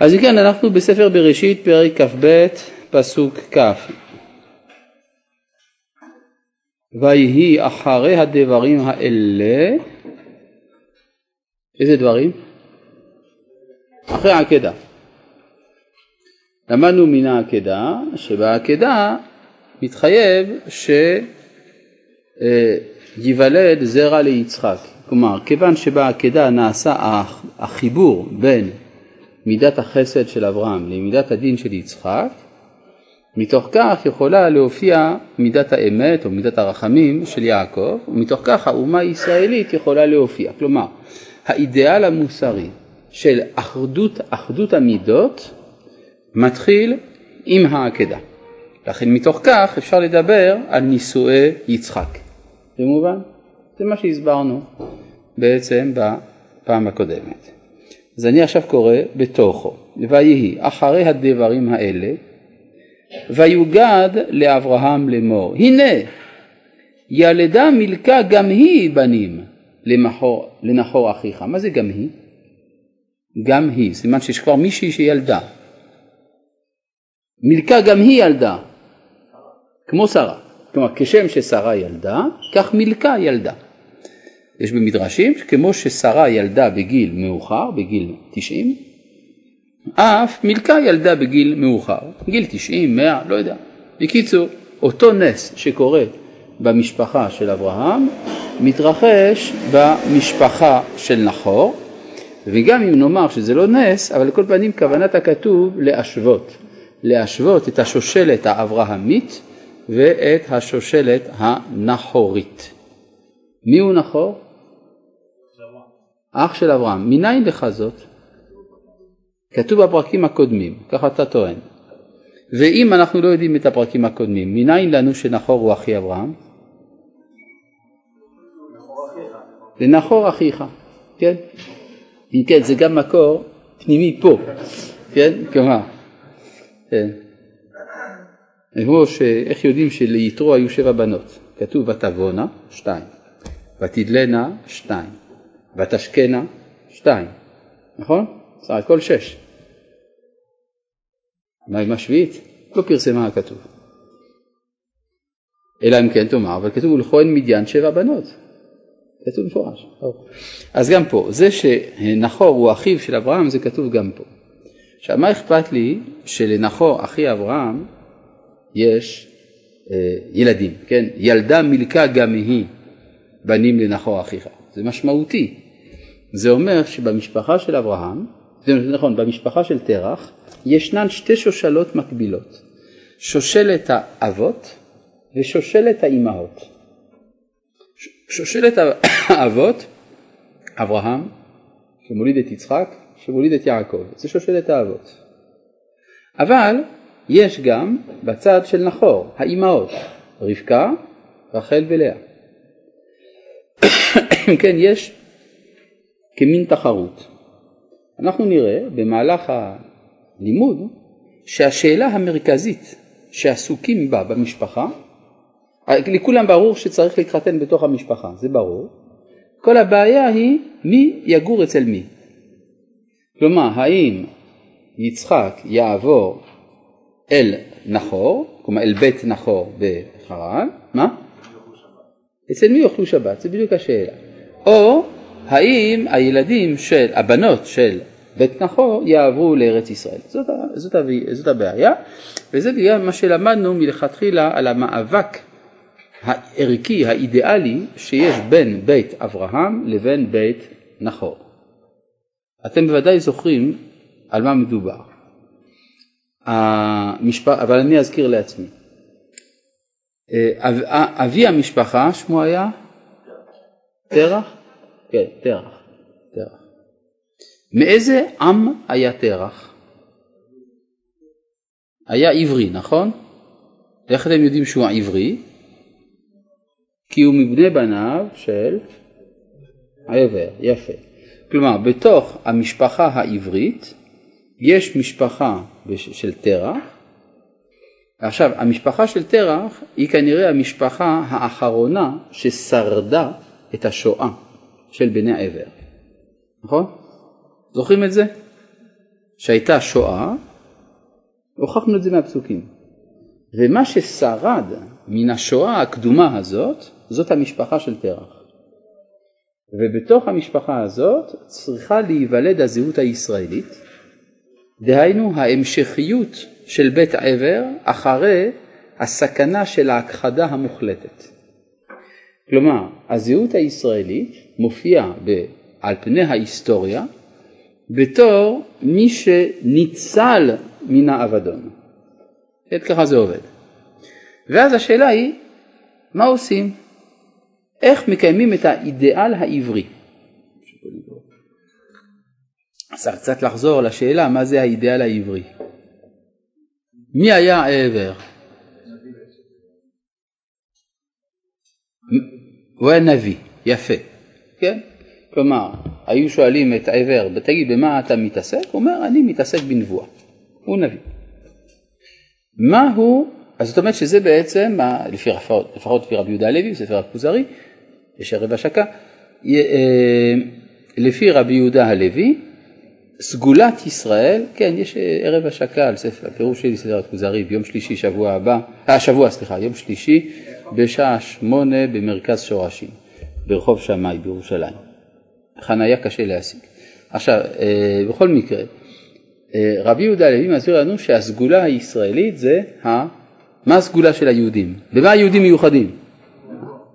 אז כן, אנחנו בספר בראשית, פרק כ"ב, פסוק כ'. ויהי אחרי הדברים האלה, איזה דברים? אחרי העקדה. למדנו מן העקדה, שבעקדה מתחייב שיוולד זרע ליצחק. כלומר, כיוון שבעקדה נעשה החיבור בין מידת החסד של אברהם למידת הדין של יצחק, מתוך כך יכולה להופיע מידת האמת או מידת הרחמים של יעקב, ומתוך כך האומה הישראלית יכולה להופיע. כלומר, האידאל המוסרי של אחדות המידות מתחיל עם העקדה. לכן מתוך כך אפשר לדבר על נישואי יצחק. זה מובן? זה מה שהסברנו בעצם בפעם הקודמת. אז אני עכשיו קורא בתוכו. ויהי אחרי הדברים האלה, ויוגד לאברהם לאמור, הנה ילדה מילכה גם היא בנים לנחור אחיך. מה זה גם היא? גם היא, סימן שיש כבר מישהי שילדה. מילכה גם היא ילדה, כמו שרה. כלומר, כשם ששרה ילדה, כך מילכה ילדה. יש במדרשים, כמו ששרה ילדה בגיל מאוחר, בגיל 90, אף מילכה ילדה בגיל מאוחר, בגיל 90, 100, לא יודע. בקיצור, אותו נס שקורה במשפחה של אברהם, מתרחש במשפחה של נחור, וגם אם נאמר שזה לא נס, אבל לכל פנים כוונת הכתוב להשוות את השושלת האברהמית ואת השושלת הנחורית. מי הוא נחור? אח של אברהם. מניין לך זאת? כתוב בפרקים הקודמים, ככה אתה טוען. ואם אנחנו לא יודעים את הפרקים הקודמים, מניין לנו שנחור הוא אחי אברהם? לנחור אחיך, כן? אם כן, זה גם מקור פנימי פה, כן? כלומר, כן. איך יודעים שליתרו היו 7 בנות? כתוב ותבונה 2, ותדלנה 2, ותשכנה 2, נכון? סך הכל 6. מה עם השביעית? לא פרסמה הכתוב. אלא אם כן תאמר, אבל כתוב ולכהן מדיין 7 בנות. כתוב מפורש. אז גם פה, זה שנחור הוא אחיו של אברהם, זה כתוב גם פה. עכשיו, מה אכפת לי שלנחור אחי אברהם יש ילדים, כן? ילדה מילכה גם היא בנים לנחור אחיך. זה משמעותי. זה אומר שבמשפחה של אברהם, זה נכון, במשפחה של תרח, ישנן 2 שושלות מקבילות. שושלת האבות ושושלת האימהות. שושלת האבות, אברהם, שמוליד את יצחק, שמוליד את יעקב. זה שושלת האבות. אבל יש גם בצד של נחור, האימהות, רבקה, רחל ולאה. כן, יש כמין תחרות. אנחנו נראה במהלך הלימוד שהשאלה המרכזית שעסוקים בה במשפחה, לכולם ברור שצריך להתחתן בתוך המשפחה, זה ברור. כל הבעיה היא מי יגור אצל מי. כלומר, האם יצחק יעבור אל נחור, כלומר אל בית נחור בחרן, מה? אצל מי יאכלו שבת, זה בדיוק השאלה. או האם הילדים של, הבנות של בית נחור יעברו לארץ ישראל. זאת הבעיה, וזה בגלל מה שלמדנו מלכתחילה על המאבק הערכי, האידיאלי, שיש בין בית אברהם לבין בית נחור. אתם בוודאי זוכרים על מה מדובר. אבל אני אזכיר לעצמי. אבי המשפחה, שמו היה? תרח? כן, תרח. מאיזה עם היה תרח? היה עברי, נכון? איך אתם יודעים שהוא עברי? כי הוא מבני בניו של העבר, יפה. כלומר, בתוך המשפחה העברית, יש משפחה של תרח. עכשיו, המשפחה של תרח היא כנראה המשפחה האחרונה ששרדה את השואה של בני העבר. נכון? זוכרים את זה? שהייתה שואה, הוכחנו את זה מהפסוקים. ומה ששרד מן השואה הקדומה הזאת, זאת המשפחה של תרח. ובתוך המשפחה הזאת צריכה להיוולד הזהות הישראלית, דהיינו ההמשכיות של בית עבר אחרי הסכנה של ההכחדה המוחלטת. כלומר, הזהות הישראלית מופיעה על פני ההיסטוריה בתור מי שניצל מן העבדון. ככה זה עובד. ואז השאלה היא, מה עושים? איך מקיימים את האידיאל העברי? אז קצת לחזור לשאלה, מה זה האידיאל העברי? מי היה העבר? הוא היה נביא, יפה. כן? כלומר, היו שואלים את העבר, תגיד במה אתה מתעסק? הוא אומר, אני מתעסק בנבואה. הוא נביא. מה הוא? אז זאת אומרת שזה בעצם, לפחות לפי רבי יהודה הלוי, בספר הכוזרי, יש הרב השקה, לפי רבי יהודה הלוי, סגולת ישראל, כן, יש ערב השקה על ספר, הפירוש שלי ספר הכוזרי, ביום שלישי יום שלישי, בשעה 8 במרכז שורשים, ברחוב שמאי בירושלים. חניה קשה להשיג. עכשיו, בכל מקרה, רבי יהודה הלוי מסביר לנו שהסגולה הישראלית זה, מה הסגולה של היהודים? במה היהודים מיוחדים?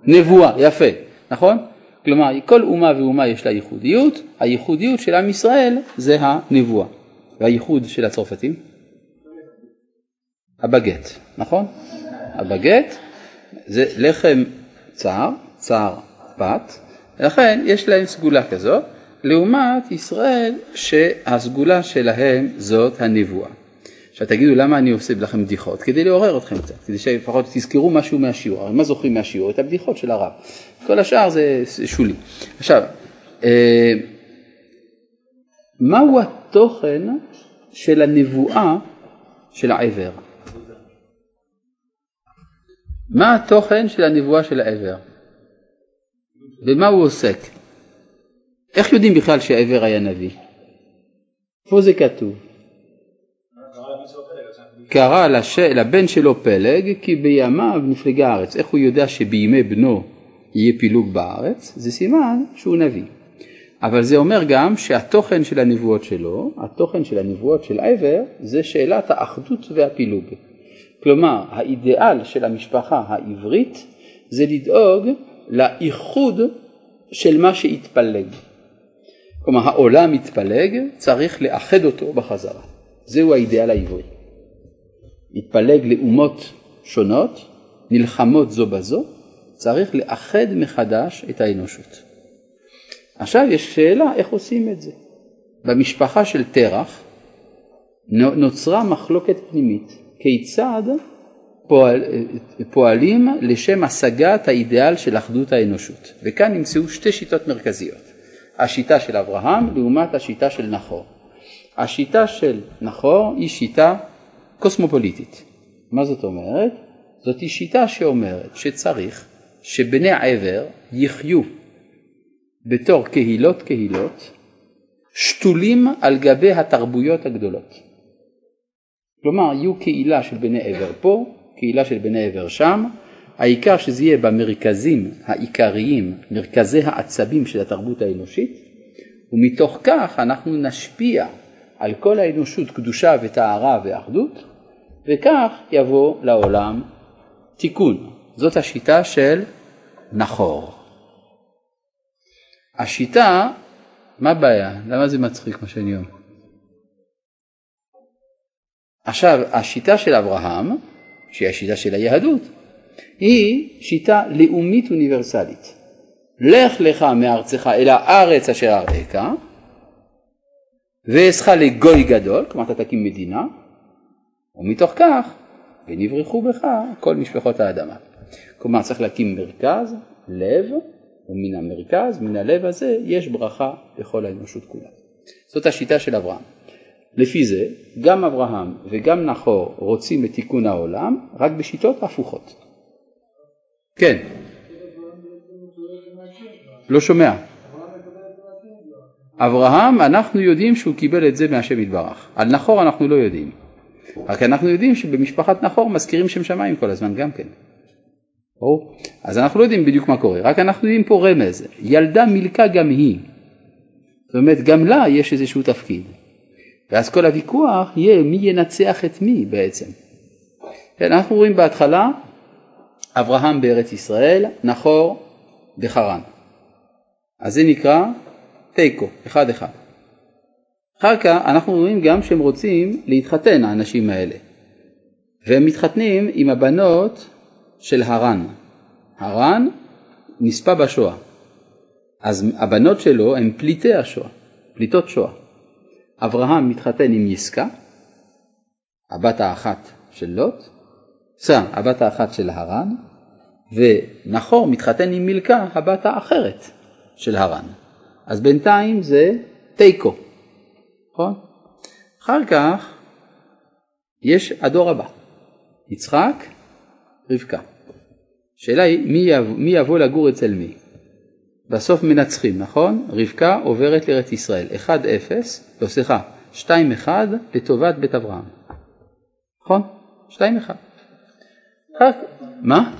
נבואה, יפה, נכון? כלומר, כל אומה ואומה יש לה ייחודיות, הייחודיות של עם ישראל זה הנבואה. והייחוד של הצרפתים? הבגט, נכון? הבגט זה לחם צער פת, לכן יש להם סגולה כזאת, לעומת ישראל שהסגולה שלהם זאת הנבואה. עכשיו תגידו למה אני עושה לכם בדיחות? כדי לעורר אתכם קצת, כדי שלפחות תזכרו משהו מהשיעור. הרי מה זוכרים מהשיעור? את הבדיחות של הרב. כל השאר זה שולי. עכשיו, מהו התוכן של הנבואה של העבר? מה התוכן של הנבואה של העבר? במה הוא עוסק? איך יודעים בכלל שהעבר היה נביא? פה זה כתוב. קרא לבן שלו פלג, כי בימיו נפלגה הארץ. איך הוא יודע שבימי בנו יהיה פילוג בארץ? זה סימן שהוא נביא. אבל זה אומר גם שהתוכן של הנבואות שלו, התוכן של הנבואות של עבר, זה שאלת האחדות והפילוג. כלומר, האידיאל של המשפחה העברית זה לדאוג לאיחוד של מה שהתפלג. כלומר, העולם התפלג, צריך לאחד אותו בחזרה. זהו האידיאל העברי. התפלג לאומות שונות, נלחמות זו בזו, צריך לאחד מחדש את האנושות. עכשיו יש שאלה איך עושים את זה. במשפחה של תרח נוצרה מחלוקת פנימית, כיצד פועלים לשם השגת האידיאל של אחדות האנושות. וכאן נמצאו שתי שיטות מרכזיות. השיטה של אברהם לעומת השיטה של נחור. השיטה של נחור היא שיטה קוסמופוליטית. מה זאת אומרת? זאת היא שיטה שאומרת שצריך שבני עבר יחיו בתור קהילות שתולים על גבי התרבויות הגדולות. כלומר, יהיו קהילה של בני עבר פה, קהילה של בני עבר שם, העיקר שזה יהיה במרכזים העיקריים, מרכזי העצבים של התרבות האנושית, ומתוך כך אנחנו נשפיע על כל האנושות קדושה וטהרה ואחדות, וכך יבוא לעולם תיקון. זאת השיטה של נחור. השיטה, מה הבעיה? למה זה מצחיק מה שאני אומר? עכשיו, השיטה של אברהם, שהיא השיטה של היהדות, היא שיטה לאומית אוניברסלית. לך לך מארצך אל הארץ אשר אראך, ואסך לגוי גדול, כלומר אתה תקים מדינה, ומתוך כך, ונברחו בך כל משפחות האדמה. כלומר צריך להקים מרכז, לב, ומן המרכז, מן הלב הזה, יש ברכה לכל האנושות כולה. זאת השיטה של אברהם. לפי זה, גם אברהם וגם נחור רוצים לתיקון העולם, רק בשיטות הפוכות. כן. לא שומע. אברהם, אנחנו יודעים שהוא קיבל את זה מהשם יתברך. על נחור אנחנו לא יודעים. רק אנחנו יודעים שבמשפחת נחור מזכירים שם שמיים כל הזמן גם כן. או? אז אנחנו לא יודעים בדיוק מה קורה. רק אנחנו יודעים פה רמז. ילדה מלכה גם היא. זאת אומרת, גם לה יש איזשהו תפקיד. ואז כל הוויכוח יהיה מי ינצח את מי בעצם. אנחנו רואים בהתחלה, אברהם בארץ ישראל, נחור בחרן. אז זה נקרא תיקו, אחד אחד. אחר כך אנחנו רואים גם שהם רוצים להתחתן, האנשים האלה. והם מתחתנים עם הבנות של הרן. הרן נספה בשואה. אז הבנות שלו הם פליטי השואה, פליטות שואה. אברהם מתחתן עם יסקה, הבת האחת של לוט, הבת האחת של הרן, ונחור מתחתן עם מילכה, הבת האחרת של הרן. אז בינתיים זה תיקו. נכון? אחר כך יש הדור הבא. יצחק, רבקה. שאלה היא מי יבוא לגור אצל מי? בסוף מנצחים, נכון? רבקה עוברת לארץ ישראל. 2-1 לטובת בית אברהם. נכון? 2-1. מה?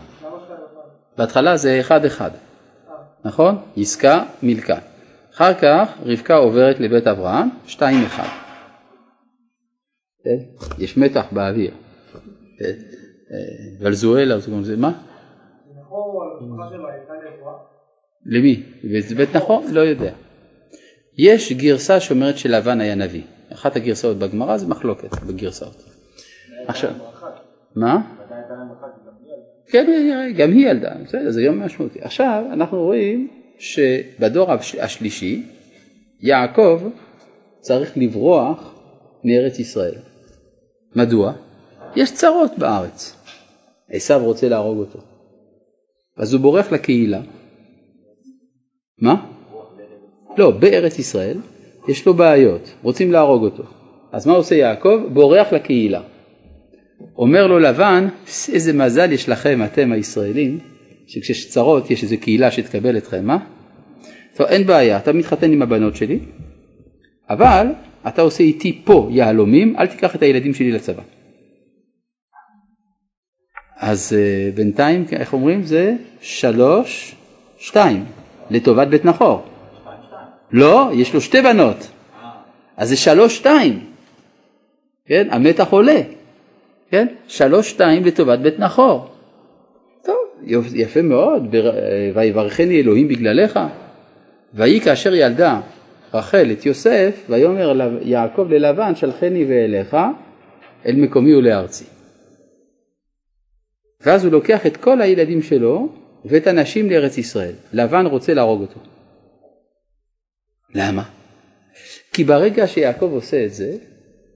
בהתחלה זה 1-1. נכון? יסקה, מילכה. אחר כך רבקה עוברת לבית אברהם, 2-1. יש מתח באוויר. ולזואלה, זה מה? נחור, המשפחה שלה הייתה נבואה. למי? בית נחור? לא יודע. יש גרסה שאומרת שלבן היה נביא. אחת הגרסאות בגמרא זה מחלוקת בגרסאות. עכשיו, מה? כן, גם היא ילדה, זה גם משמעותי. עכשיו אנחנו רואים שבדור השלישי, יעקב צריך לברוח מארץ ישראל. מדוע? יש צרות בארץ. עשיו רוצה להרוג אותו. אז הוא בורח לקהילה. מה? לא, בארץ ישראל יש לו בעיות, רוצים להרוג אותו. אז מה עושה יעקב? בורח לקהילה. אומר לו לבן, איזה מזל יש לכם, אתם הישראלים, שכשיש צרות יש איזו קהילה שתקבל אתכם, מה? טוב, אין בעיה, אתה מתחתן עם הבנות שלי, אבל אתה עושה איתי פה יהלומים, אל תיקח את הילדים שלי לצבא. אז בינתיים, איך אומרים? זה 3-2, לטובת בית נחור. 2-2. לא, יש לו שתי בנות. אז זה 3-2. כן? המתח עולה. כן? 3-2 לטובת בית נחור. טוב, יפה מאוד. ויברכני אלוהים בגללך. ויהי כאשר ילדה רחל את יוסף, ויאמר יעקב ללבן, שלחני ואליך, אל מקומי ולארצי. ואז הוא לוקח את כל הילדים שלו, ואת הנשים לארץ ישראל. לבן רוצה להרוג אותו. למה? כי ברגע שיעקב עושה את זה,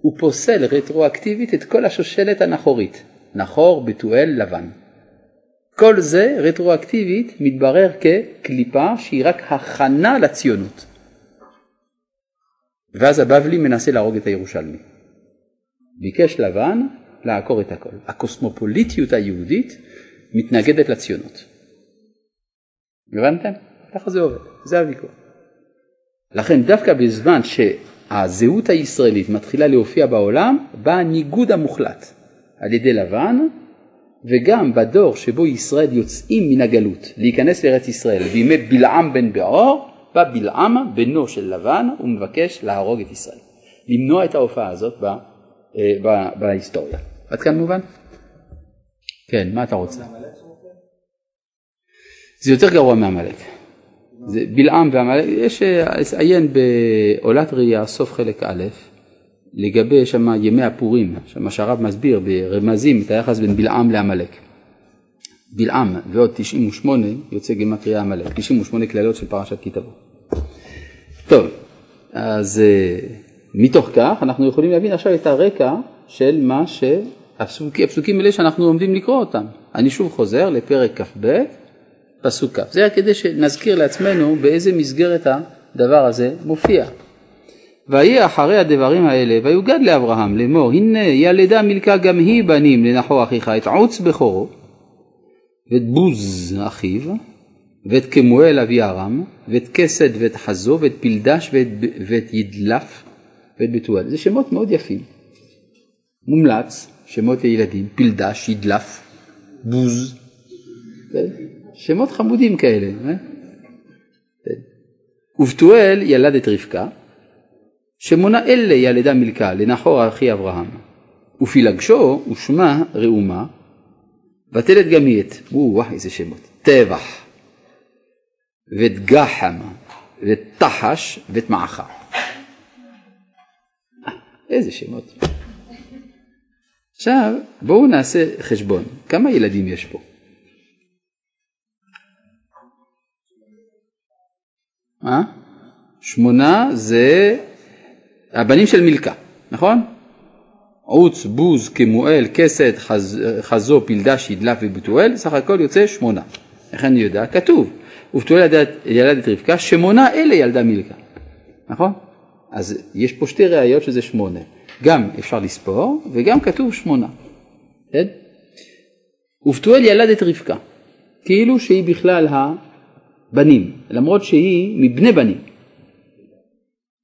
הוא פוסל רטרואקטיבית את כל השושלת הנחורית. נחור, בתואל, לבן. כל זה רטרואקטיבית מתברר כקליפה שהיא רק הכנה לציונות. ואז הבבלי מנסה להרוג את הירושלמי. ביקש לבן לעקור את הכל. הקוסמופוליטיות היהודית מתנגדת לציונות. הבנתם? ככה זה עובד. זה הוויכוח. לכן דווקא בזמן הזהות הישראלית מתחילה להופיע בעולם, בניגוד המוחלט על ידי לבן, וגם בדור שבו ישראל יוצאים מן הגלות להיכנס לארץ ישראל, בימי בלעם בן בעור, בבלעם בנו של לבן, הוא מבקש להרוג את ישראל. למנוע את ההופעה הזאת בהיסטוריה. עד כאן מובן? כן, מה אתה רוצה? זה יותר גרוע מהמלך. בלעם והמלך, יש עיין בעולת ראייה, סוף חלק א', לגבי שמה ימי הפורים, שמה שהרב מסביר ברמזים את היחס בין בלעם להמלך. בלעם ועוד 98 יוצא גמטריה המלך, 98 כללות של פרשת כי תבוא. טוב, אז מתוך כך אנחנו יכולים להבין עכשיו את הרקע של מה הפסוקים האלה שאנחנו עומדים לקרוא אותם. אני שוב חוזר לפרק כ"ב, פסוק כ'. זה רק כדי שנזכיר לעצמנו באיזה מסגרת הדבר הזה מופיע. ויהי אחרי הדברים האלה, ויוגד לאברהם לאמור, הנה ילדה מילכה גם היא בנים לנחור אחיך, את עוץ בכורו ואת בוז אחיו, ואת כמואל אבי ארם, ואת כסד ואת חזו, ואת פלדש ואת ידלף ואת בתואל. זה שמות מאוד יפים. מומלץ, שמות לילדים, פלדש, ידלף, בוז. שמות חמודים כאלה. ובתואל ילד את רבקה, שמונה אלה ילדה מלכה, לנחור אחי אברהם. ופילגשו ושמה ראומה, ותלת גם היא את, איזה שמות, טבח. ואת גחמה, ואת תחש, ואת מעחה. איזה שמות. עכשיו, בואו נעשה חשבון. כמה ילדים יש פה? שמונה זה הבנים של מלכה, נכון? עוץ, בוז, כמואל, כסד, חזו, פלדש, ידלף ובתואל, סך הכל יוצא 8. איך אני יודע? כתוב. ובתואל ילדת רבקה, שמונה אלה ילדה מלכה. נכון? אז יש פה שתי ראיות שזה 8. גם אפשר לספור, וגם כתוב 8. כן? ובתואל ילדת רבקה, כאילו שהיא בכלל הבנים, למרות שהיא מבני בנים.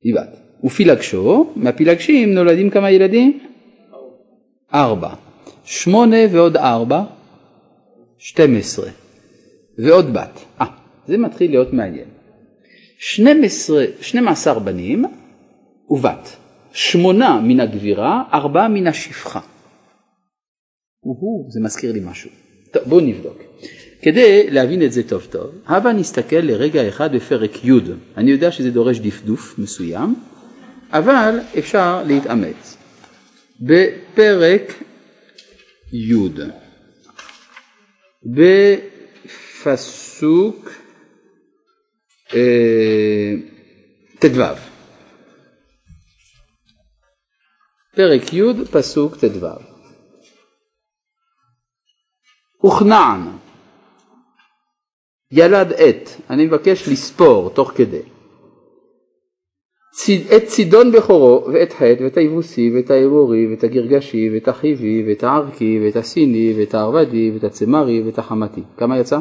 היא בת. ופילגשו, מהפילגשים נולדים כמה ילדים? 4. 8 ועוד 4, 12. ועוד בת. זה מתחיל להיות מעניין. 12 בנים ובת. 8 מן הגבירה, 4 מן השפחה. זה מזכיר לי משהו. טוב, בואו נבדוק. כדי להבין את זה טוב טוב, הבה נסתכל לרגע אחד בפרק י'. אני יודע שזה דורש דפדוף מסוים, אבל אפשר להתאמץ. בפרק י' בפסוק תדבב. פרק י' פסוק תדבב. וכנען ילד את, אני מבקש לספור תוך כדי, את צידון בכורו ואת חטא ואת היבוסי ואת האמורי ואת הגרגשי ואת החיבי ואת הערכי ואת הסיני ואת הערבדי ואת הצמרי ואת החמתי. כמה יצא?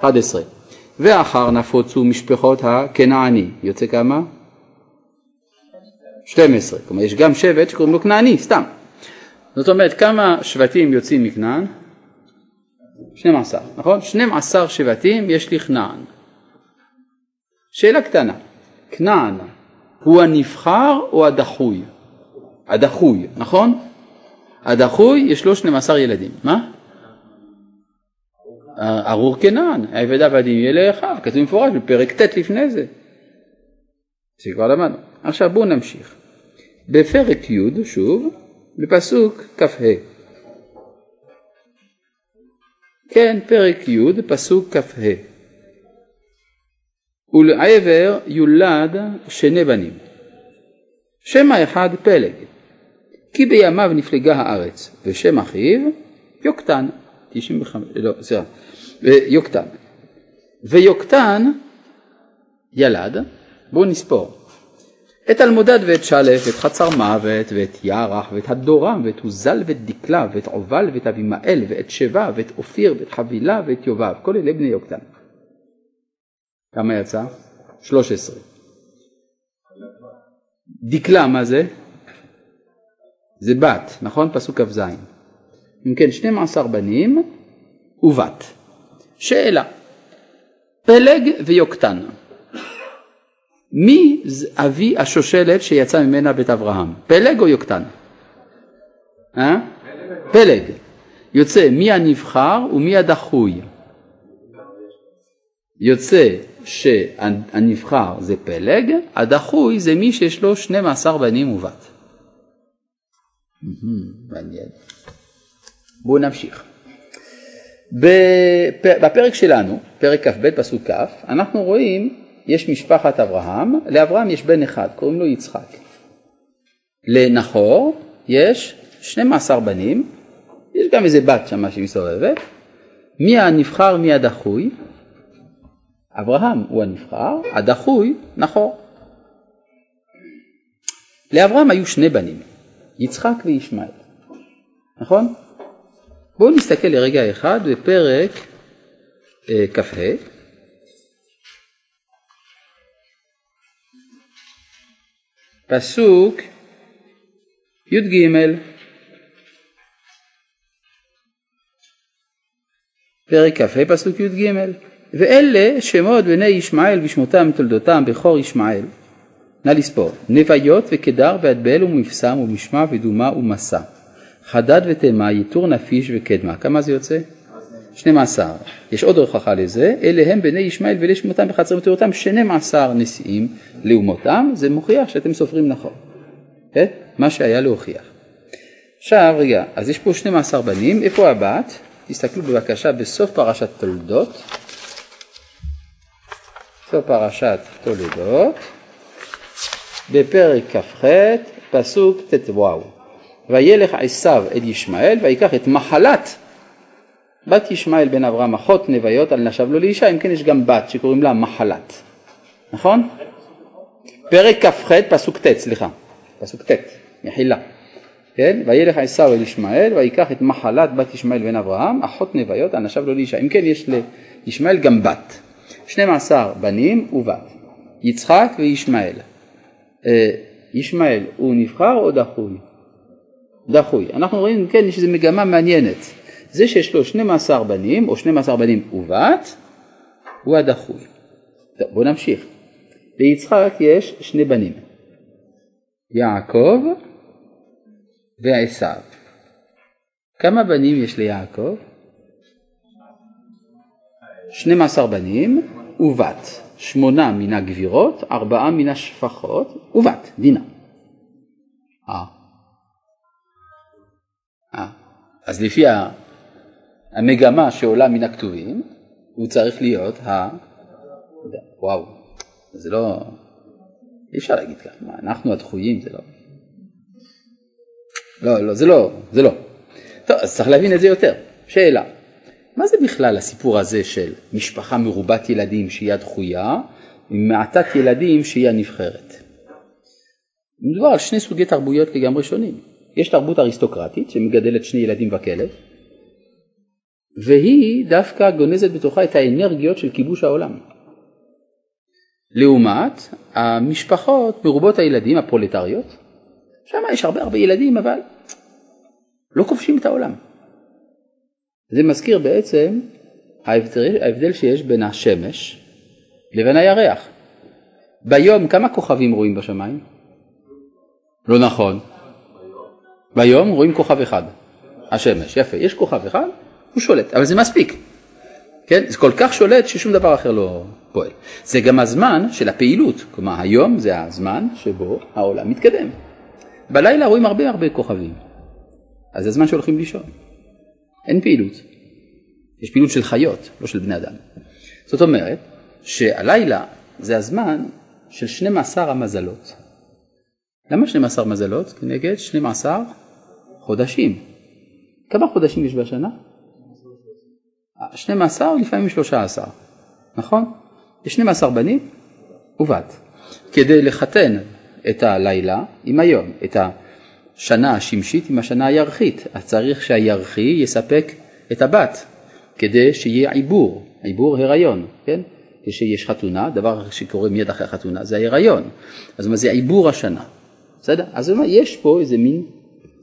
11. ואחר נפוצו משפחות הכנעני. יוצא כמה? 12. כלומר, יש גם שבט שקוראים לו כנעני, סתם. זאת אומרת, כמה שבטים יוצאים מכנען? 12, נכון? 12 שבטים יש לכנען. שאלה קטנה. כנען הוא הנבחר או הדחוי? הדחוי, נכון? הדחוי יש לו 12 ילדים. מה? ארור כנען, העבד עבדים יהיה לאחיו, כתוב מפורש בפרק ט' לפני זה. שכבר למדנו. עכשיו בואו נמשיך. בפרק י' שוב, בפסוק כ"ה. כן, פרק י' פסוק כ"ה. ולעבר יולד שני בנים. שם האחד פלג, כי בימיו נפלגה הארץ, ושם אחיו יוקטן. 95, לא, סליחה. יוקטן. ויוקטן ילד, בואו נספור, את אלמודד ואת שלף, ואת חצר מוות, ואת ירח, ואת הדורם, ואת הוזל, ואת דקלה, ואת עובל, ואת אבימאל, ואת שבע, ואת אופיר, ואת חבילה, ואת יובב. כל אלה בני יוקטן. כמה יצא? 13. דקלה, מה זה? זה בת, נכון? פסוק כ"ז. אם כן, 12 בנים ובת. שאלה, פלג ויוקטן. מי אבי השושלת שיצא ממנה בית אברהם? פלג או יוקטן? פלג. יוצא מי הנבחר ומי הדחוי. יוצא שהנבחר זה פלג, הדחוי זה מי שיש לו 12 בנים ובת. מעניין. בואו נמשיך. בפרק שלנו, פרק כ"ב פסוק כ', אנחנו רואים יש משפחת אברהם, לאברהם יש בן אחד, קוראים לו יצחק. לנחור יש 12 בנים, יש גם איזה בת שמה שמסורבת. מי הנבחר, מי הדחוי? אברהם הוא הנבחר, הדחוי נחור. לאברהם היו שני בנים, יצחק וישמעאל. נכון? בואו נסתכל לרגע אחד בפרק כ"ה, פסוק י"ג, פרק כ"ה פסוק י"ג: ואלה שמות בני ישמעאל ושמותם תולדותם בכור ישמעאל. נא לספור: נוויות וקדר ועדבל ומפסם ומשמע ודומה ומסע, חדד ותמה, יתור נפיש וקדמה. כמה זה יוצא? 12. יש עוד הוכחה לזה, אלה הם בני ישמעאל ואלה שמותם בחצר ותולדותם 12 נשיאים לאומותם. זה מוכיח שאתם סופרים נכון, כן? מה שהיה להוכיח. עכשיו רגע, אז יש פה 12 בנים, איפה הבת? תסתכלו בבקשה בסוף פרשת תולדות, בסוף פרשת תולדות, בפרק כ"ח, פסוק ט"ו: וילך עשיו אל ישמעאל ויקח את מחלת בת ישמעאל בן אברהם אחות נוויות על נשב לו לאישה. אם כן יש גם בת שקוראים לה מחלת, נכון? פרק כ"ח פסוק ט', סליחה, פסוק ט', מחילה, כן? וילך עשיו אל ישמעאל ויקח את מחלת בת ישמעאל בן אברהם אחות נוויות על נשב לו לאישה. אם כן יש לישמעאל גם בת. 12 בנים ובת, יצחק וישמעאל. ישמעאל הוא נבחר או דחוי? דחוי. אנחנו רואים, כן, יש איזו מגמה מעניינת. זה שיש לו 12 בנים או 12 בנים ובת, הוא הדחוי. טוב, בואו נמשיך. ליצחק יש 2 בנים, יעקב ועשיו. כמה בנים יש ליעקב? 12 בנים ובת, 8 מן הגבירות, 4 מן השפחות, ובת, דינה. אז לפי המגמה שעולה מן הכתובים, הוא צריך להיות וואו, זה לא, אי אפשר להגיד כך, אנחנו הדחויים, זה לא. לא, זה לא. טוב, אז צריך להבין את זה יותר. שאלה, מה זה בכלל הסיפור הזה של משפחה מרובת ילדים שהיא הדחויה, ומעטת ילדים שהיא הנבחרת? מדובר על 2 סוגי תרבויות לגמרי שונים. יש תרבות אריסטוקרטית שמגדלת 2 ילדים וכלב, והיא דווקא גונזת בתוכה את האנרגיות של כיבוש העולם. לעומת המשפחות מרובות הילדים הפרולטריות, שם יש הרבה ילדים אבל לא כובשים את העולם. זה מזכיר בעצם ההבדל שיש בין השמש לבין הירח. ביום כמה כוכבים רואים בשמיים? לא נכון. ביום רואים כוכב אחד, השמש, יפה, יש כוכב אחד, הוא שולט, אבל זה מספיק. כן? זה כל כך שולט ששום דבר אחר לא פועל. זה גם הזמן של הפעילות, כלומר היום זה הזמן שבו העולם מתקדם. בלילה רואים הרבה כוכבים, אז זה הזמן שהולכים לישון. אין פעילות. יש פעילות של חיות, לא של בני אדם. זאת אומרת שהלילה זה הזמן של 12 המזלות. למה 12 מזלות? כנגד 12 חודשים. כמה חודשים יש בשנה? 12 או לפעמים 13. נכון? יש 12 בנים ובת. כדי לחתן את הלילה עם היום, את השנה השמשית עם השנה הירחית. אז צריך שהירחי יספק את הבת, כדי שיהיה עיבור, עיבור הריון, כן? כשיש חתונה, דבר שקורה מיד אחרי החתונה, זה ההיריון. אז מה זה עיבור השנה? בסדר? אז יש פה איזה מין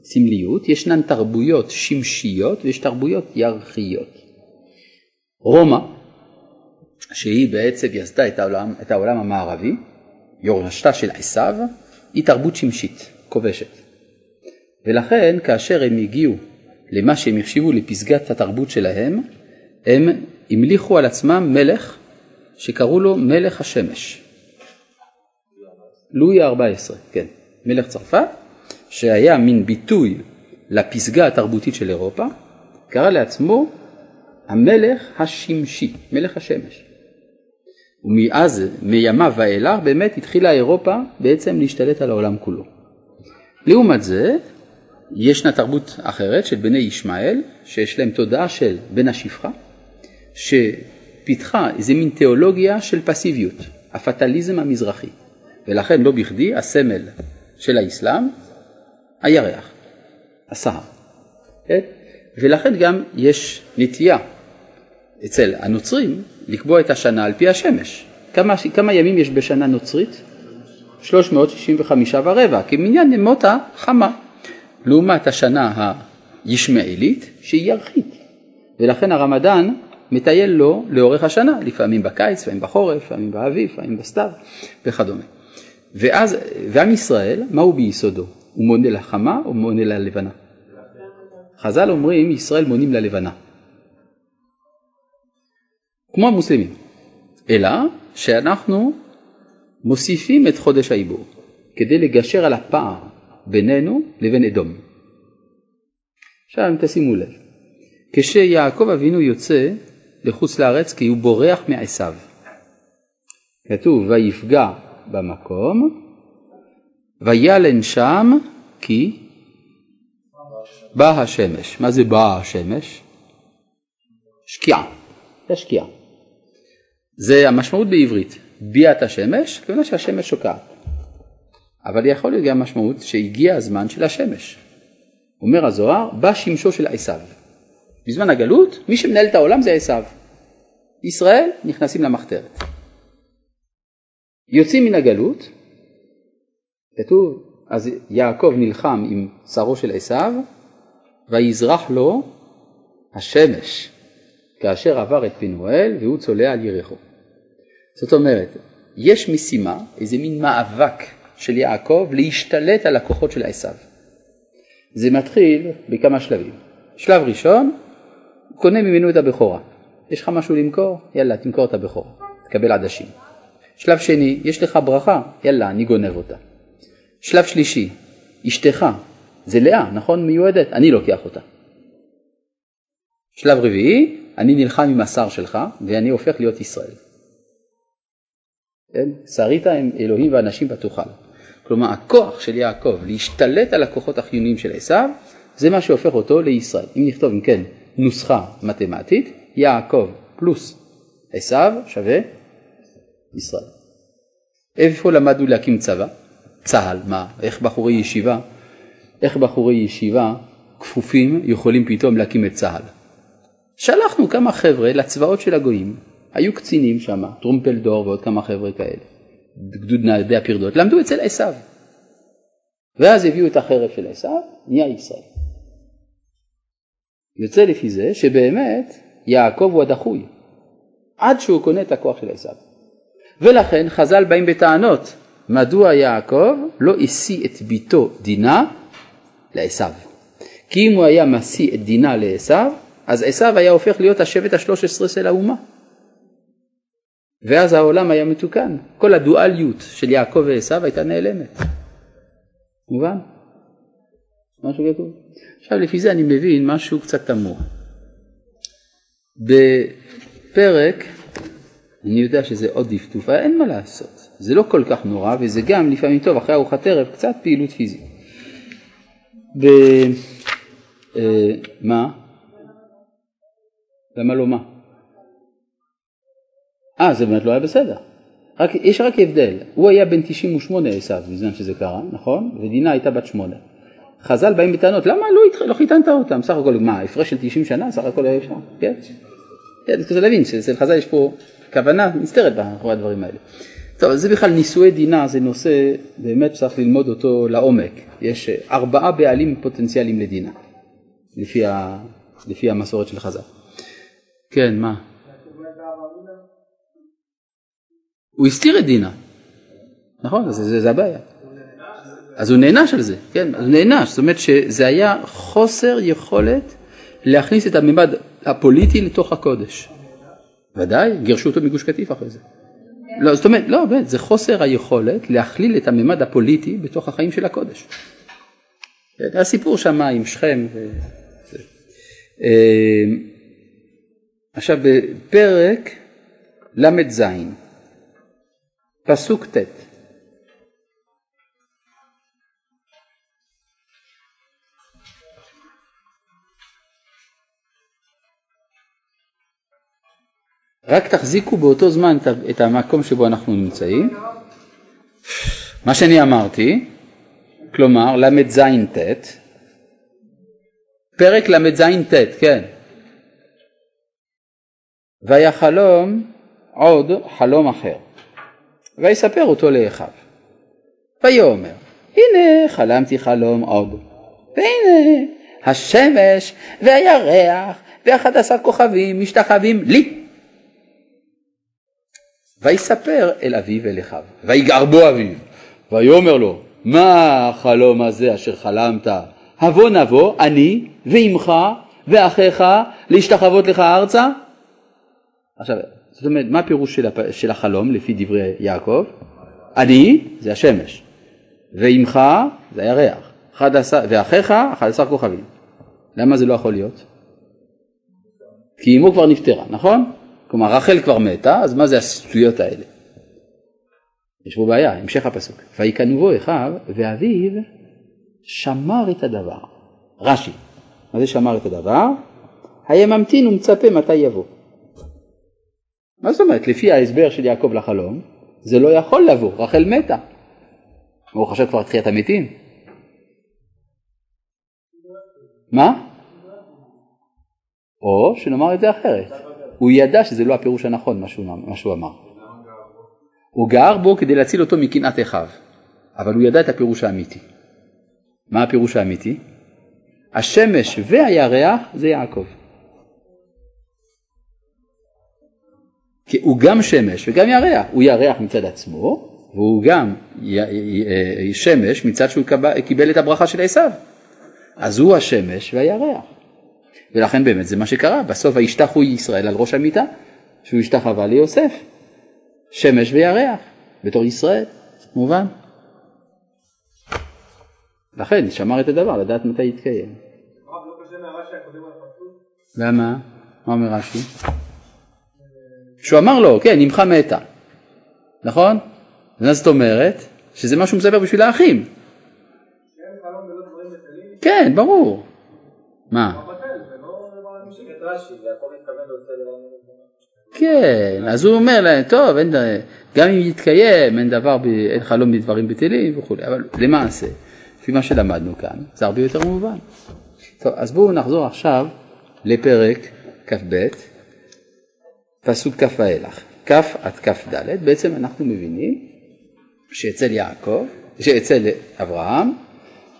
סמליות, ישנן תרבויות שמשיות ויש תרבויות ירחיות. רומא, שהיא בעצם יסדה את העולם המערבי, יורשתה של עשיו, היא תרבות שמשית, כובשת. ולכן כאשר הם הגיעו למה שהם החשיבו לפסגת התרבות שלהם, הם המליכו על עצמם מלך שקראו לו מלך השמש. לואי ה-14, כן. מלך צרפת, שהיה מין ביטוי לפסגה התרבותית של אירופה, קרא לעצמו המלך השמשי, מלך השמש. ומאז, מימיו ואילך, באמת התחילה אירופה בעצם להשתלט על העולם כולו. לעומת זה, ישנה תרבות אחרת של בני ישמעאל, שיש להם תודעה של בן השפחה, שפיתחה איזה מין תיאולוגיה של פסיביות, הפטליזם המזרחי. ולכן לא בכדי הסמל של האסלאם, הירח, הסהר. כן? ולכן גם יש נטייה אצל הנוצרים לקבוע את השנה על פי השמש. כמה ימים יש בשנה נוצרית? 365 ורבע, כמניין ימות החמה, לעומת השנה הישמעאלית שהיא ירחית. ולכן הרמדאן מטייל לו לאורך השנה, לפעמים בקיץ, לפעמים בחורף, לפעמים באביב, לפעמים בסתיו וכדומה. ואז, ועם ישראל, מהו ביסודו? הוא מונה לחמה או מונה ללבנה? חז"ל אומרים, ישראל מונים ללבנה. כמו המוסלמים. אלא שאנחנו מוסיפים את חודש העיבור, כדי לגשר על הפער בינינו לבין אדום. עכשיו תשימו לב. כשיעקב אבינו יוצא לחוץ לארץ כי הוא בורח מעשיו. כתוב, ויפגע במקום, וילן שם כי באה השמש. מה זה באה השמש? שקיעה. זה שקיעה. זה המשמעות בעברית. ביאת השמש, כלומר שהשמש שוקעת. אבל יכול להיות גם משמעות שהגיע הזמן של השמש. אומר הזוהר, בא שמשו של עשיו. בזמן הגלות, מי שמנהל את העולם זה עשיו. ישראל נכנסים למחתרת. יוצאים מן הגלות, כתוב, אז יעקב נלחם עם שרו של עשיו, ויזרח לו השמש, כאשר עבר את פנואל, והוא צולע על יריחו. זאת אומרת, יש משימה, איזה מין מאבק של יעקב, להשתלט על הכוחות של עשיו. זה מתחיל בכמה שלבים. שלב ראשון, הוא קונה ממנו את הבכורה. יש לך משהו למכור? יאללה, תמכור את הבכורה. תקבל עדשים. שלב שני, יש לך ברכה? יאללה, אני גונב אותה. שלב שלישי, אשתך, זה לאה, נכון? מיועדת? אני לוקח אותה. שלב רביעי, אני נלחם עם השר שלך, ואני הופך להיות ישראל. שרית הם אלוהים ואנשים בתוכל. כלומר, הכוח של יעקב להשתלט על הכוחות החיוניים של עשיו, זה מה שהופך אותו לישראל. אם נכתוב, אם כן, נוסחה מתמטית, יעקב פלוס עשיו שווה ישראל. איפה למדנו להקים צבא? צהל, מה? איך בחורי ישיבה כפופים יכולים פתאום להקים את צהל? שלחנו כמה חבר'ה לצבאות של הגויים, היו קצינים שם, טרומפלדור ועוד כמה חבר'ה כאלה, גדוד נעדי הפרדות, למדו אצל עשיו. ואז הביאו את החרב של עשיו, נהיה ישראל. יוצא לפי זה שבאמת יעקב הוא הדחוי, עד שהוא קונה את הכוח של עשיו. ולכן חז"ל באים בטענות, מדוע יעקב לא השיא את ביתו דינה לעשיו? כי אם הוא היה משיא את דינה לעשיו, אז עשיו היה הופך להיות השבט ה-13 של האומה. ואז העולם היה מתוקן. כל הדואליות של יעקב ועשיו הייתה נעלמת. מובן? משהו גדול. עכשיו לפי זה אני מבין משהו קצת תמור. בפרק, אני יודע שזה עוד דפדוף, אין מה לעשות. זה לא כל כך נורא, וזה גם לפעמים טוב, אחרי ארוחת ערב, קצת פעילות פיזית. מה? למה לא מה? זה באמת לא היה בסדר. יש רק הבדל. הוא היה בן 98 עשיו, בזמן שזה קרה, נכון? ודינה הייתה בת 8. חז"ל באים בטענות, למה לא חיתנת אותם? סך הכל, מה, הפרש של 90 שנה? סך הכל היה אפשר, כן? זה להבין, שאצל חז"ל יש פה כוונה מסתרת באחורי הדברים האלה. טוב, זה בכלל נישואי דינה, זה נושא באמת צריך ללמוד אותו לעומק. יש 4 בעלים פוטנציאליים לדינה, לפי המסורת של חז"ל. כן, מה? הוא הסתיר את דינה. נכון, זה הבעיה. אז הוא נענש על זה, כן, הוא נענש. זאת אומרת שזה היה חוסר יכולת להכניס את הממד הפוליטי לתוך הקודש. ודאי, גירשו אותו מגוש קטיף אחרי זה. לא, זאת אומרת, לא, זה חוסר היכולת להכליל את הממד הפוליטי בתוך החיים של הקודש. הסיפור שם עם שכם. עכשיו, בפרק למד זין, פסוק ת'. רק תחזיקו באותו זמן את המקום שבו אנחנו נמצאים. מה שאני אמרתי, כלומר, למד זין ת', פרק למד זין ת', כן. והיה חלום עוד חלום אחר, ויספר אותו לאחיו. ויאמר, הנה חלמתי חלום עוד, והנה השמש והירח ו11 כוכבים משתחווים לי. ויספר אל אביו ואל אחיו, ויגער בו אביו, ויאמר לו, מה החלום הזה אשר חלמת? הבוא נבוא, אני ואמך ואחיך, להשתחוות לך ארצה? עכשיו, זאת אומרת, מה הפירוש של החלום לפי דברי יעקב? אני, זה השמש, ואמך, זה הירח, ואחיך, 11 כוכבים. למה זה לא יכול להיות? כי אמו כבר נפטרה, נכון? כלומר, רחל כבר מתה, אז מה זה השטויות האלה? יש פה בעיה, המשך הפסוק. ויקנבו אחיו, ואביו שמר את הדבר. רש"י, מה זה שמר את הדבר? היה ממתין ומצפה מתי יבוא. מה זאת אומרת? לפי ההסבר של יעקב לחלום, זה לא יכול לבוא, רחל מתה. הוא חשב כבר תחיית המתים. מה? או שנאמר את זה אחרת. הוא ידע שזה לא הפירוש הנכון, מה שהוא אמר. הוא גער בו כדי להציל אותו מקנאת אחיו, אבל הוא ידע את הפירוש האמיתי. מה הפירוש האמיתי? השמש והירח זה יעקב. כי הוא גם שמש וגם ירח. הוא ירח מצד עצמו, והוא גם שמש מצד שהוא קיבל את הברכה של עשיו. אז הוא השמש והירח. ולכן באמת זה מה שקרה. בסוף הישתחו ישראל על ראש המיטה, שהוא השתחווה ליוסף. שמש וירח, בתור ישראל, מובן. לכן, שמר את הדבר, לדעת מתי יתקיים. למה? מה אומר רש"י? שהוא אמר לו, כן, אמך מתה. נכון? זאת אומרת, שזה מה שהוא מספר בשביל האחים. כן, ברור. מה? כן, אז הוא אומר להם, טוב, גם אם יתקיים, אין חלום בדברים בטלים וכו', אבל למעשה, לפי מה שלמדנו כאן, זה הרבה יותר מובן. טוב, אז בואו נחזור עכשיו לפרק כ"ב, פסוק כ' ואילך, כ' עד כ' ד', בעצם אנחנו מבינים שאצל אברהם,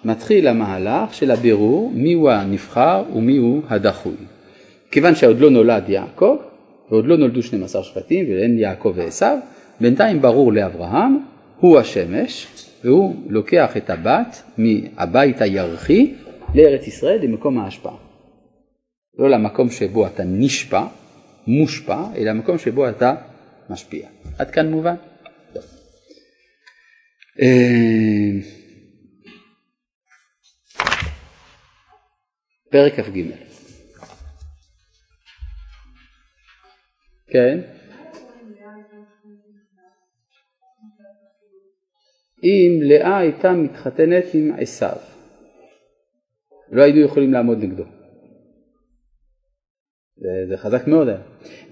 מתחיל המהלך של הבירור מי הוא הנבחר ומי הוא הדחוי. כיוון שעוד לא נולד יעקב, ועוד לא נולדו 12 שבטים, ואין יעקב ועשיו, בינתיים ברור לאברהם, הוא השמש, והוא לוקח את הבת מהבית הירחי לארץ ישראל, למקום ההשפעה. לא למקום שבו אתה נשפע, מושפע, אלא למקום שבו אתה משפיע. עד כאן מובן? טוב. פרק כ"ג. כן? אם לאה הייתה מתחתנת עם עשיו, לא היינו יכולים לעמוד נגדו. זה חזק מאוד.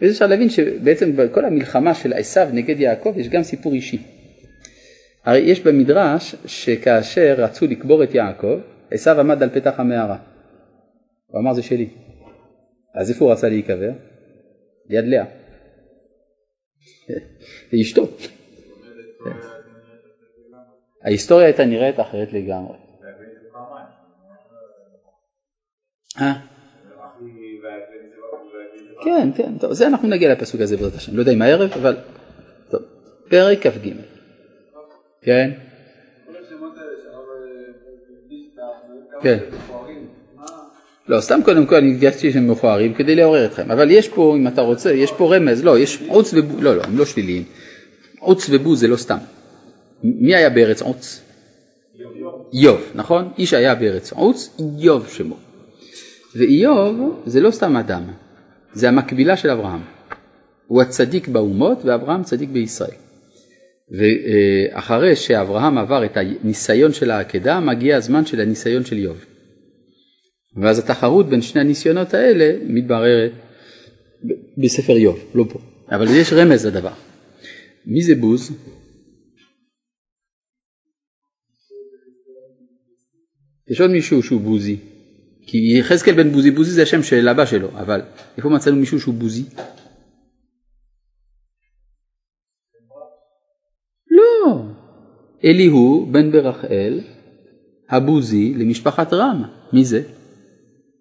וזה אפשר להבין שבעצם בכל המלחמה של עשיו נגד יעקב יש גם סיפור אישי. הרי יש במדרש שכאשר רצו לקבור את יעקב, עשיו עמד על פתח המערה. הוא אמר זה שלי. אז איפה הוא רצה להיקבר? ליד לאה. זה אשתו. ההיסטוריה הייתה נראית אחרת לגמרי. כן, כן. טוב, זה אנחנו נגיע לפסוק הזה בעזרת השם. לא יודע אם הערב, אבל... טוב. פרק כ"ג. כן? כן. לא, סתם קודם כל אני הגעתי שהם מכוערים כדי לעורר אתכם. אבל יש פה, אם אתה רוצה, יש פה רמז. לא, יש עוץ ובו, לא, הם לא שליליים. עוץ ובו זה לא סתם. מי היה בארץ עוץ? איוב, נכון? איש היה בארץ עוץ, איוב שמו. ואיוב זה לא סתם אדם. זה המקבילה של אברהם. הוא הצדיק באומות ואברהם צדיק בישראל. ואחרי שאברהם עבר את הניסיון של העקדה, מגיע הזמן של הניסיון של איוב. ואז התחרות בין שני הניסיונות האלה מתבררת בספר איוב, לא פה. אבל יש רמז לדבר. מי זה בוז? יש עוד מישהו שהוא בוזי. כי יחזקאל בן בוזי, בוזי זה השם של אבא שלו, אבל איפה מצאנו מישהו שהוא בוזי? לא. אליהו בן ברחאל הבוזי למשפחת רם. מי זה?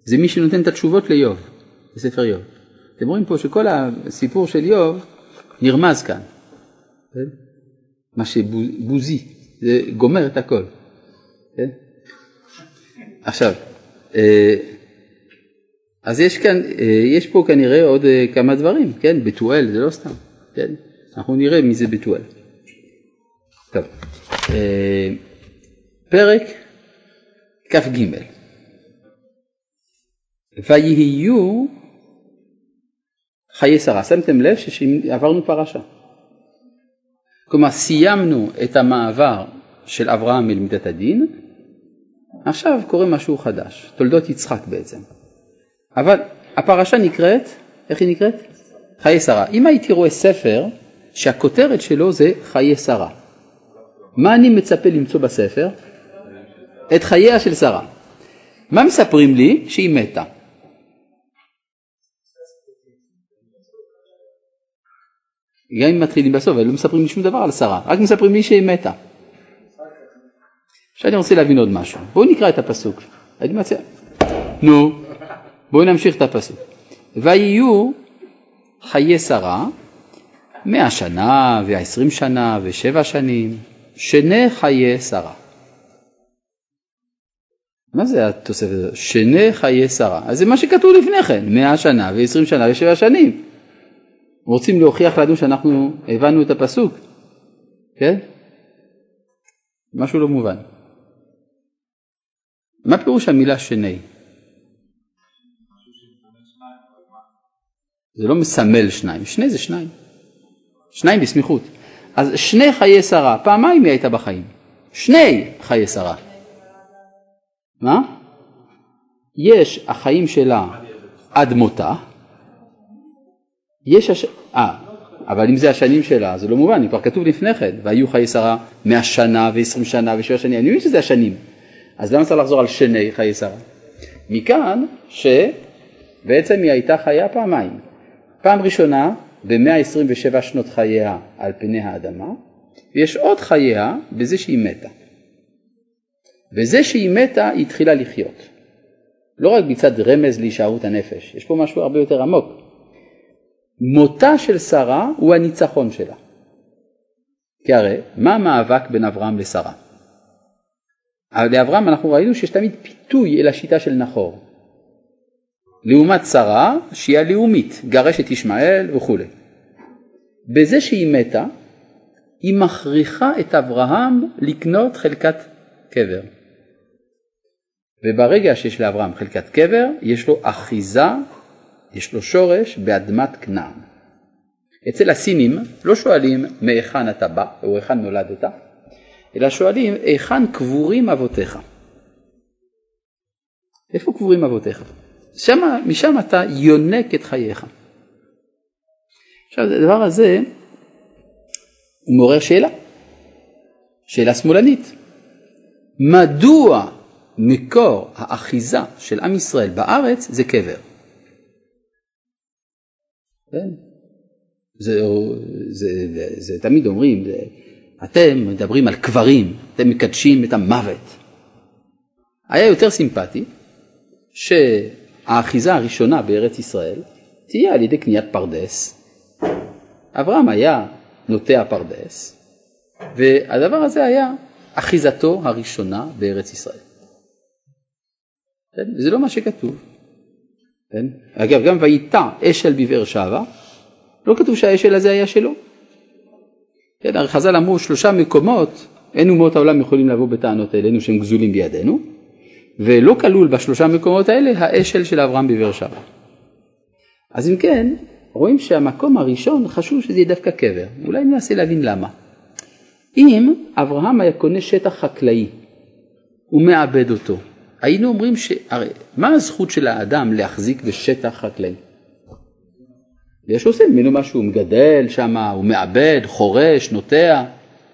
זה מי שנותן את התשובות ליוב, בספר יוב. אתם רואים פה שכל הסיפור של יוב נרמז כאן. מה שבוזי, זה גומר את הכל. עכשיו, אז יש פה כנראה עוד כמה דברים, כן? בתואל, זה לא סתם, כן? אנחנו נראה מי זה בתואל. טוב, פרק כף ג' ויהיו חיי שרה. שמתם לב שעברנו פרשה. כלומר, סיימנו את המעבר של אברהם אל מידת הדין, עכשיו קורה משהו חדש, תולדות יצחק בעצם. אבל הפרשה נקראת, איך היא נקראת? חיי שרה. אם הייתי רואה ספר שהכותרת שלו זה חיי שרה, מה אני מצפה למצוא בספר? את חייה של שרה. מה מספרים לי? שהיא מתה. גם אם מתחילים בסוף, לא מספרים לי שום דבר על שרה, רק מספרים לי שהיא מתה. עכשיו אני רוצה להבין עוד משהו. בואו נקרא את הפסוק. אני מציע. נו, בואו נמשיך את הפסוק. ויהיו חיי שרה 100 שנה ו20 שנה ו7 שנים, שני חיי שרה. מה זה התוספת הזאת? שני חיי שרה. אז זה מה שכתוב לפני כן, 100 שנה ו20 שנה ו7 שנים. רוצים להוכיח לנו שאנחנו הבנו את הפסוק, כן? משהו לא מובן. מה פירוש המילה שני? זה לא מסמל שניים, שני זה שניים. שניים בסמיכות. אז שני חיי שרה, פעמיים היא הייתה בחיים. שני חיי שרה. מה? יש החיים שלה עד מותה. אבל אם זה השנים שלה, זה לא מובן, אם כבר כתוב לפני כן, והיו חיי שרה 100 שנה ו20 שנה ו7 שנים, אני מבין שזה השנים. אז למה צריך לחזור על שני חיי שרה? מכאן שבעצם היא הייתה חיה פעמיים. פעם ראשונה, ב-127 שנות חייה על פני האדמה, ויש עוד חייה בזה שהיא מתה. בזה שהיא מתה, היא התחילה לחיות. לא רק בצד רמז להישארות הנפש, יש פה משהו הרבה יותר עמוק. מותה של שרה הוא הניצחון שלה. כי הרי, מה המאבק בין אברהם לשרה? לאברהם אנחנו ראינו שיש תמיד פיתוי אל השיטה של נחור. לעומת שרה שהיא הלאומית, גרש את ישמעאל וכו'. בזה שהיא מתה, היא מכריחה את אברהם לקנות חלקת קבר. וברגע שיש לאברהם חלקת קבר, יש לו אחיזה, יש לו שורש באדמת כנען. אצל הסינים לא שואלים מאיכן אתה בא או איכן נולדת, אלא שואלים איכן קבורים אבותיך. איפה קבורים אבותיך? משם אתה יונק את חייך. עכשיו, הדבר הזה הוא מעורר שאלה. שאלה שמאלנית. מדוע מקור האחיזה של עם ישראל בארץ זה קבר? כן? זה תמיד אומרים, אתם מדברים על קברים, אתם מקדשים את המוות. היה יותר סימפטי שהאחיזה הראשונה בארץ ישראל תהיה על ידי קניית פרדס. אברהם היה נוטע פרדס, והדבר הזה היה אחיזתו הראשונה בארץ ישראל. כן? זה לא מה שכתוב. כן? אגב, גם ויתה אשל בבאר שבע, לא כתוב שהאשל הזה היה שלו. כן, הרי חז"ל אמרו 3 מקומות, אין אומות העולם יכולים לבוא בטענות אלינו שהם גזולים בידינו, ולא כלול ב3 מקומות האלה האשל של אברהם בבאר שבע. אז אם כן, רואים שהמקום הראשון חשוב שזה יהיה דווקא קבר. אולי ננסה להבין למה. אם אברהם היה קונה שטח חקלאי ומעבד אותו, היינו אומרים שהרי מה הזכות של האדם להחזיק בשטח חקלאי? יש עושה ממנו משהו, הוא מגדל שם, הוא מעבד, חורש, נוטע,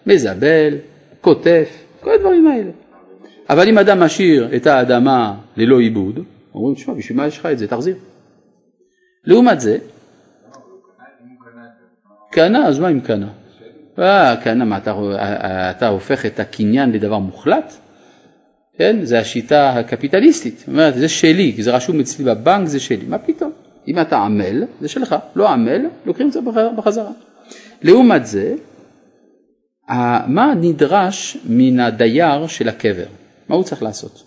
מזבל, כותף, כל הדברים האלה. אבל אם אדם משאיר את האדמה ללא עיבוד, אומרים, תשמע, בשביל מה יש לך את זה, תחזיר. לעומת זה, קנה, אז מה אם קנה? כנמה, אתה הופך את הקניין לדבר מוחלט, כן? זה השיטה הקפיטליסטית. זאת אומרת, זה שלי, כי זה רשום אצלי בבנק, זה שלי. מה פתאום? אם אתה עמל, זה שלך. לא עמל, לוקחים את זה בחזרה. לעומת זה, מה נדרש מן הדייר של הקבר? מה הוא צריך לעשות?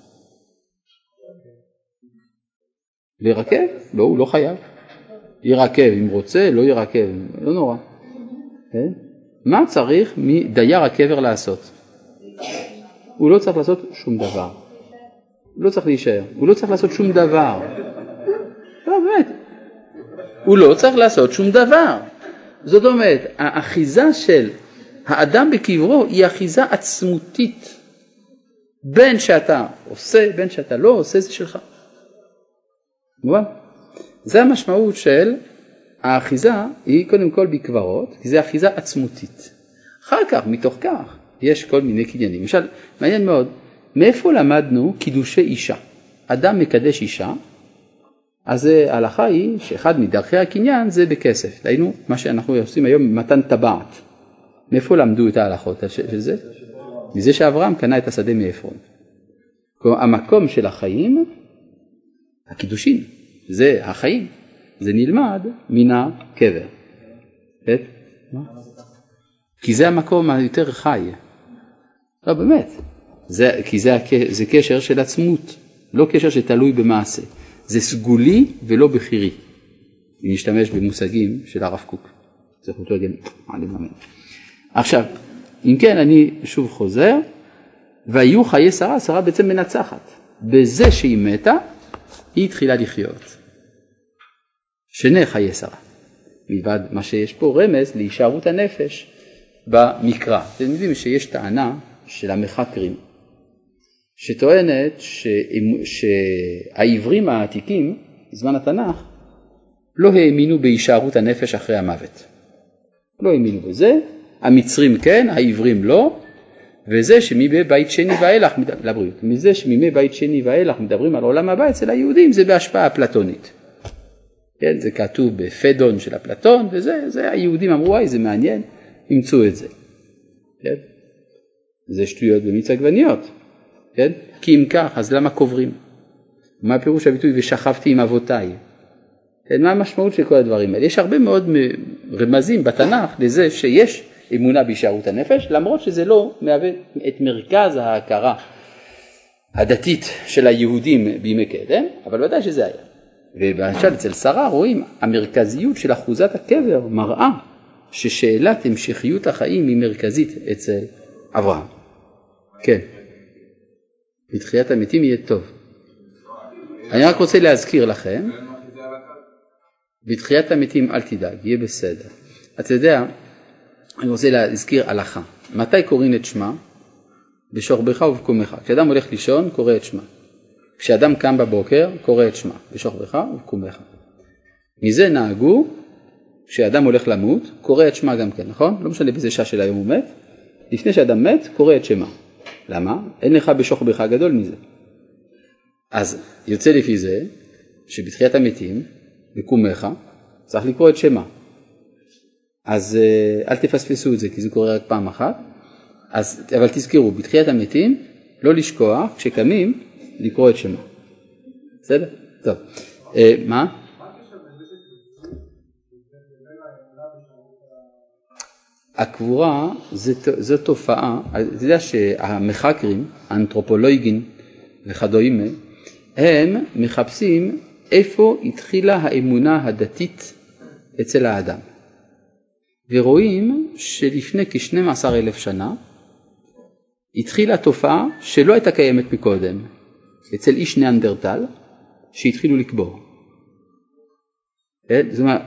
לרכב? לא, הוא לא חייב. ירכב אם רוצה, לא ירכב, לא נורא. כן? מה צריך מדייר הקבר לעשות? הוא לא צריך לעשות שום דבר. הוא לא צריך להישאר. הוא לא צריך לעשות שום דבר. לא, באמת. הוא לא צריך לעשות שום דבר. זאת אומרת, האחיזה של האדם בקברו היא אחיזה עצמותית. בין שאתה עושה, בין שאתה לא עושה, זה שלך. מובן? זה המשמעות של האחיזה היא קודם כל בקברות, כי זה אחיזה עצמותית. אחר כך, מתוך כך, יש כל מיני קניינים. למשל, מעניין מאוד, מאיפה למדנו קידושי אישה? אדם מקדש אישה, אז ההלכה היא שאחד מדרכי הקניין זה בכסף. דהיינו, מה שאנחנו עושים היום מתן טבעת. מאיפה למדו את ההלכות של זה? מזה שאברהם קנה את השדה מאפרון. כלומר, המקום של החיים, הקידושין, זה החיים. זה נלמד מן הקבר. כן? כי זה המקום היותר חי. לא, באמת. כי זה קשר של עצמות, לא קשר שתלוי במעשה. זה סגולי ולא בחירי. אם נשתמש במושגים של הרב קוק. זה חוטו הגן. עכשיו, אם כן, אני שוב חוזר, והיו חיי שרה, שרה בעצם מנצחת. בזה שהיא מתה, היא התחילה לחיות. שני חיי שרה. מלבד מה שיש פה רמז להישארות הנפש במקרא. אתם יודעים שיש טענה של המחקרים, שטוענת שהעברים העתיקים, בזמן התנ"ך, לא האמינו בהישארות הנפש אחרי המוות. לא האמינו בזה, המצרים כן, העברים לא, וזה שמימי בית שני ואילך, לבריאות, מזה שמימי בית שני ואילך מדברים על עולם הבא אצל היהודים, זה בהשפעה הפלטונית. כן, זה כתוב בפדון של אפלטון, וזה היהודים אמרו, זה מעניין, ימצאו את זה. כן? זה שטויות במיץ עגבניות. כן? כי אם כך, אז למה קוברים? מה פירוש הביטוי ושכבתי עם אבותיי? כן, מה המשמעות של כל הדברים האלה? יש הרבה מאוד רמזים בתנ"ך לזה שיש אמונה בהישארות הנפש, למרות שזה לא מהווה את מרכז ההכרה הדתית של היהודים בימי קדם, אבל ודאי שזה היה. ובאנשל אצל שרה רואים, המרכזיות של אחוזת הקבר מראה ששאלת המשכיות החיים היא מרכזית אצל אברהם. כן. בתחיית המתים יהיה טוב. אני רק רוצה להזכיר לכם, בתחיית המתים אל תדאג, יהיה בסדר. אתה יודע, אני רוצה להזכיר הלכה. מתי קוראים את שמה? בשוכבך ובקומך. כשאדם הולך לישון, קורא את שמה. כשאדם קם בבוקר, קורא את שמה, בשוכבך ובקומך. מזה נהגו, כשאדם הולך למות, קורא את שמה גם כן, נכון? לא משנה בזה שעה של היום הוא מת. לפני שאדם מת, קורא את שמה. למה? אין לך בשוכבך גדול מזה. אז יוצא לפי זה, שבתחיית המתים, בקומך, צריך לקרוא את שמה. אז אל תפספסו את זה, כי זה קורה רק פעם אחת. אז, אבל תזכרו, בתחיית המתים, לא לשכוח, כשקמים, לקרוא את שמה. בסדר? טוב. מה? הקבורה זו תופעה, אתה יודע שהמחקרים, האנתרופולוגים וכדומה, הם מחפשים איפה התחילה האמונה הדתית אצל האדם. ורואים שלפני כ-12,000 שנה התחילה תופעה שלא הייתה קיימת מקודם. אצל איש ניאנדרטל, שהתחילו לקבור. זאת אומרת,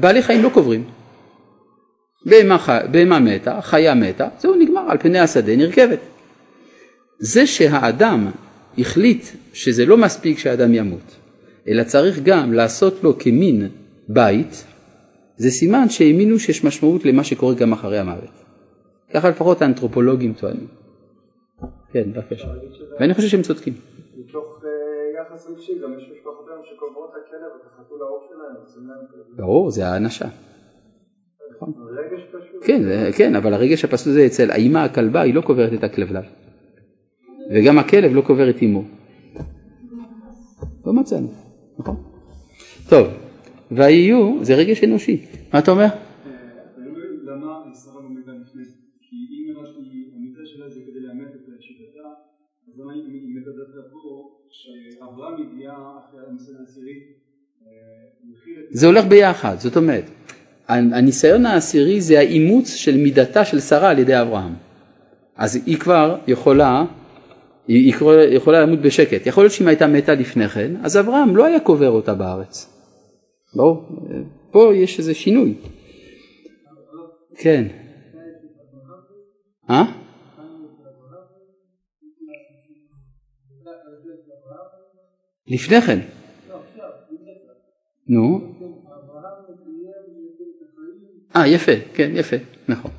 בעלי חיים לא קוברים. בהמה מתה, חיה מתה, זהו נגמר, על פני השדה נרכבת. זה שהאדם החליט שזה לא מספיק שהאדם ימות, אלא צריך גם לעשות לו כמין בית, זה סימן שהאמינו שיש משמעות למה שקורה גם אחרי המוות. ככה לפחות האנתרופולוגים טוענים. כן, בבקשה. ואני חושב שהם צודקים. מתוך יחס רגשי, גם יש משפחות שקוברות הכלב, את החתול האור שלהם. ברור, זה האנשה. נכון? הרגש פשוט. כן, אבל הרגש הפסול זה אצל האמא הכלבה, היא לא קוברת את הכלבלב. וגם הכלב לא קובר את אמו. לא מצאנו, נכון? טוב, והיו, זה רגש אנושי. מה אתה אומר? זה הולך ביחד, זאת אומרת, הניסיון העשירי זה האימוץ של מידתה של שרה על ידי אברהם. אז היא כבר יכולה, למות בשקט. יכול להיות שאם הייתה מתה לפני כן, אז אברהם לא היה קובר אותה בארץ. ברור, פה יש איזה שינוי. כן. לפני כן. נו. יפה, כן, יפה, נכון.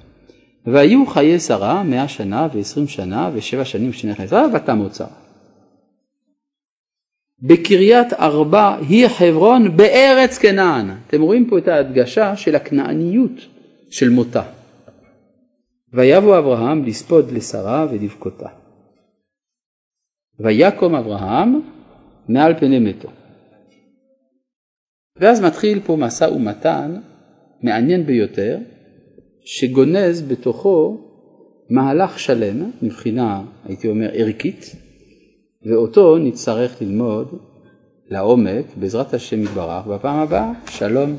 והיו חיי שרה 100 שנה ו20 שנה ו7 שנים שנכנס שרה ותמות שרה. בקריית ארבע היא חברון בארץ כנען. אתם רואים פה את ההדגשה של הכנעניות של מותה. ויבוא אברהם לספוד לשרה ולבכותה. ויקום אברהם מעל פני מתו. ואז מתחיל פה מסע ומתן מעניין ביותר, שגונז בתוכו מהלך שלם, מבחינה, הייתי אומר, ערכית, ואותו נצטרך ללמוד לעומק, בעזרת השם יתברך, בפעם הבאה, שלום.